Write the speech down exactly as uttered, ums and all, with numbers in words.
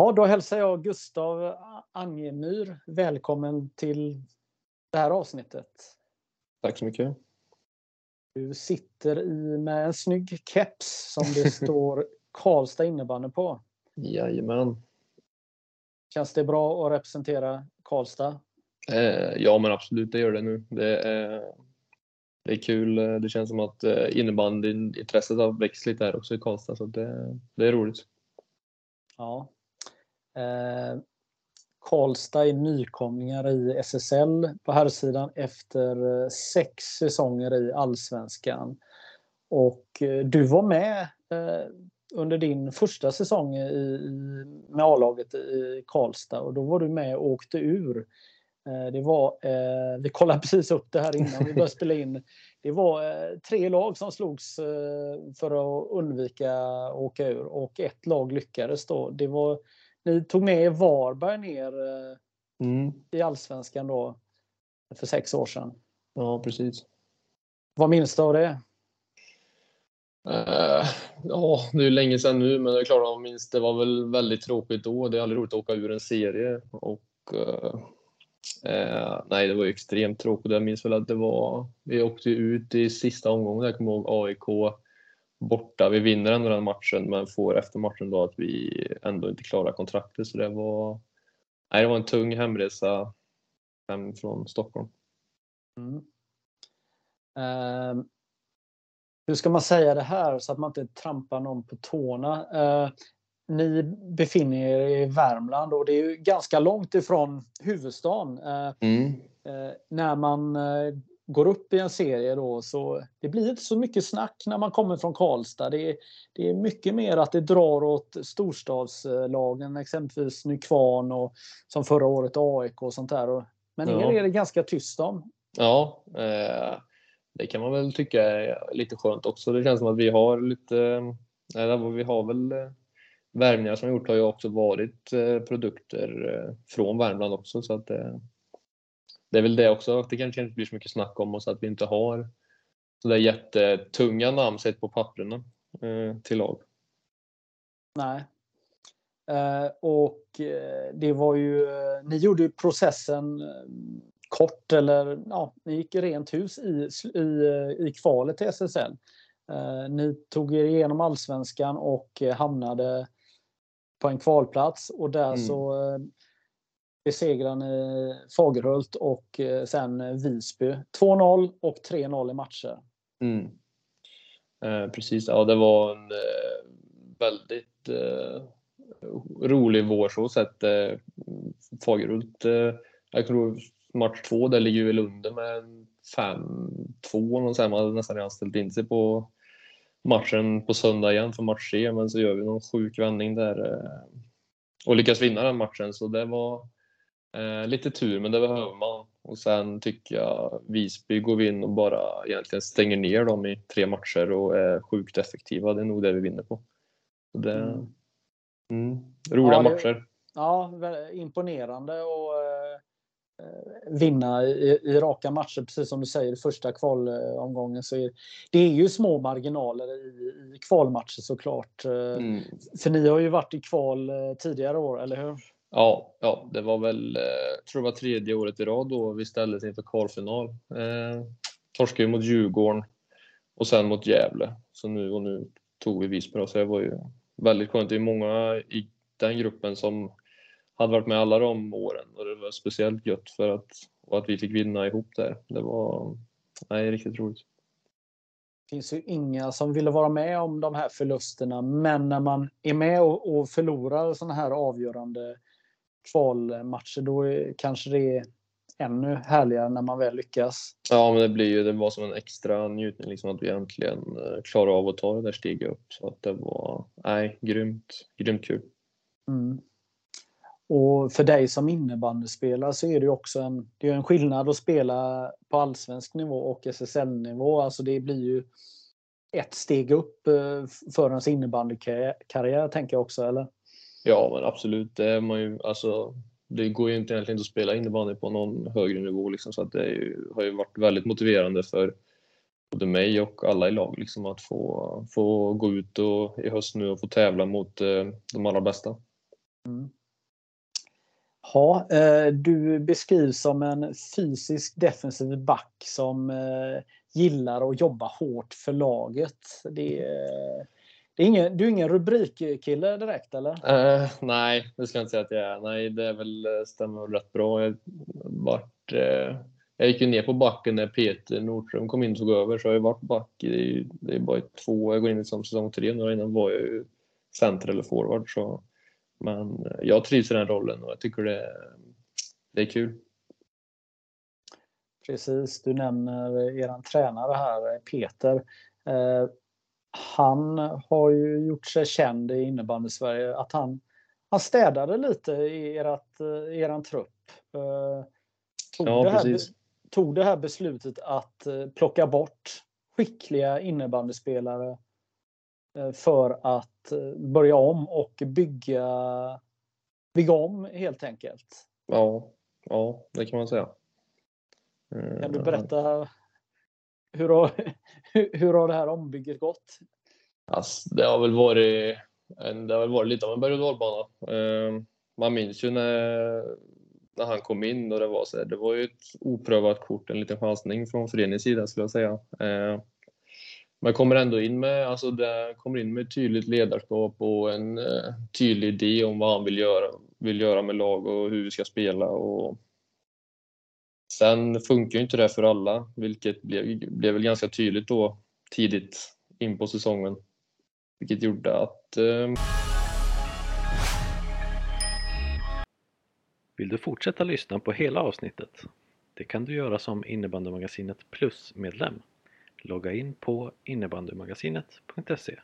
Ja, då hälsar jag Gustav Agnemyr välkommen till det här avsnittet. Tack så mycket. Du sitter i med en snygg keps som det står Karlstad innebandy på. Jajamän. Känns det bra att representera Karlstad? Eh, ja, men absolut, det gör det nu. Det är, det är kul. Det känns som att innebandyintresset har växt lite här också i Karlstad, så det, det är roligt. Ja. Eh, Karlstad är nykomlingar i S S L på här sidan efter sex säsonger i Allsvenskan. Och eh, du var med eh, under din första säsong i, i, med A-laget i Karlstad, och då var du med och åkte ur. Eh, det var, eh, vi kollade precis upp det här innan vi började spela in. Det var eh, tre lag som slogs eh, för att undvika att åka ur, och ett lag lyckades då. Det var... Ni tog med Varberg ner mm. i Allsvenskan då för sex år sedan. Ja, precis. Vad minns du av det? Uh, ja, det är länge sedan nu, men det är klart att jag minns. Det var väl väldigt tråkigt då. Det är aldrig roligt att åka ur en serie. Och, uh, uh, nej, det var extremt tråkigt. Jag minns väl att det var... Vi åkte ut i sista omgången, jag kommer ihåg A I K. Borta, vi vinner ändå den matchen, men får efter matchen då att vi ändå inte klarar kontraktet, så det var nej, det var en tung hemresa hem från Stockholm. Mm. Eh, hur ska man säga det här så att man inte trampar någon på tårna? Eh, ni befinner er i Värmland, och det är ju ganska långt ifrån huvudstaden. Eh, mm. eh, när man eh, går upp i en serie då, så det blir inte så mycket snack när man kommer från Karlstad. Det är, det är mycket mer att det drar åt storstadslagen, exempelvis Nykvarn och som förra året A I K och sånt där. Men ja. Er är det ganska tyst om. Ja, eh, det kan man väl tycka är lite skönt också. Det känns som att vi har lite, nej, vi har väl värvningar som gjort har ju också varit produkter från Värmland också, så att eh, det är väl det också, det kanske inte blir så mycket snack om oss att vi inte har så där jättetunga namn sett på papperna eh, till lag. Nej. Eh, och det var ju, ni gjorde ju processen kort, eller ja, ni gick rent hus i, i, i kvalet till S S L. Eh, ni tog er igenom Allsvenskan och hamnade på en kvalplats, och där mm. så... besegrade ni Fagerhult och sen Visby. två noll och tre noll i matcher. Mm. Eh, precis, ja, det var en eh, väldigt eh, rolig vår så sett. Eh, Fagerhult, eh, jag tror match två, där ligger vi i Lunden med fem två. Man hade nästan redan ställt in sig på matchen på söndag igen för match tre, men så gör vi någon sjuk vändning där eh, och lyckas vinna den matchen, så det var... Eh, lite tur, men det behöver man. Och sen tycker jag Visby går in och bara egentligen stänger ner dem i tre matcher och är sjukt effektiva. Det är nog det vi vinner på. Så det, mm. Mm, roliga ja, det, matcher. Ja, imponerande och eh, vinna i, i raka matcher, precis som du säger, första kvalomgången. Så är, det är ju små marginaler i, i kvalmatcher såklart. Mm. För ni har ju varit i kval tidigare år, eller hur? Ja, ja, det var väl eh, tror jag var tredje året i rad då vi ställdes inför kvalfinal. Eh, torskade vi mot Djurgården och sen mot Gävle. Så nu och nu tog vi Visby, så det var ju väldigt skönt. Det är många i den gruppen som hade varit med alla de åren, och det var speciellt gött för att, och att vi fick vinna ihop där. Det var nej, riktigt roligt. Det finns ju inga som ville vara med om de här förlusterna, men när man är med och, och förlorar såna här avgörande kvalmatcher, då är, kanske det är ännu härligare när man väl lyckas. Ja, men det blir ju, det var som en extra njutning liksom, att vi äntligen klarar av att ta det där steget upp, så att det var nej, grymt, grymt kul. Mm. Och för dig som innebandyspelare så är det ju också en, det är en skillnad att spela på allsvensk nivå och S S L-nivå. Alltså det blir ju ett steg upp för ens innebandykarriär, tänker jag också, eller? Ja, men absolut. Det, är man ju, alltså, det går ju inte egentligen att spela innebandy på någon högre nivå. Liksom, så att det är ju, har ju varit väldigt motiverande för både mig och alla i lag liksom, att få, få gå ut och, i höst nu och få tävla mot eh, de allra bästa. Mm. Ja, du beskrivs som en fysisk defensiv back som gillar att jobba hårt för laget. Det är, det är ingen, du är ingen rubrikkille direkt, eller? Uh, nej, det ska jag inte säga att jag är. Nej, det är väl, stämmer rätt bra. Jag, vart, uh, jag gick ju ner på backen när Peter Nordström kom in och tog över. Så jag har ju varit back. Det är ju det är bara två. Jag går in i som säsong tre. Några innan var jag ju center eller forward, så... Men jag trivs i den rollen och jag tycker det, det är kul. Precis, du nämner eran tränare här, Peter. Eh, han har ju gjort sig känd i innebandy Sverige att han, han städade lite i erat, eran trupp. Eh, tog, ja, det här, tog det här beslutet att plocka bort skickliga innebandyspelare för att börja om och bygga, bygga om helt enkelt. Ja, ja, det kan man säga. Mm. Kan du berätta hur har, hur har det här ombygget gått? Alltså, det har väl varit, det har väl varit lite av en berg- och dalbana. Man minns ju när, när han kom in och det var så här, det var ju ett oprövat kort, en liten chansning från föreningens sida skulle jag säga. Man kommer ändå in med, alltså det kommer in med tydligt ledarskap och en eh, tydlig idé om vad han vill göra, vill göra med lag och hur vi ska spela. Och sen funkar ju inte det för alla, vilket blev, blev väl ganska tydligt då tidigt in på säsongen. Vilket gjorde att... Eh... Vill du fortsätta lyssna på hela avsnittet? Det kan du göra som Innebandymagasinet Plus-medlem. Logga in på innebandymagasinet punkt se.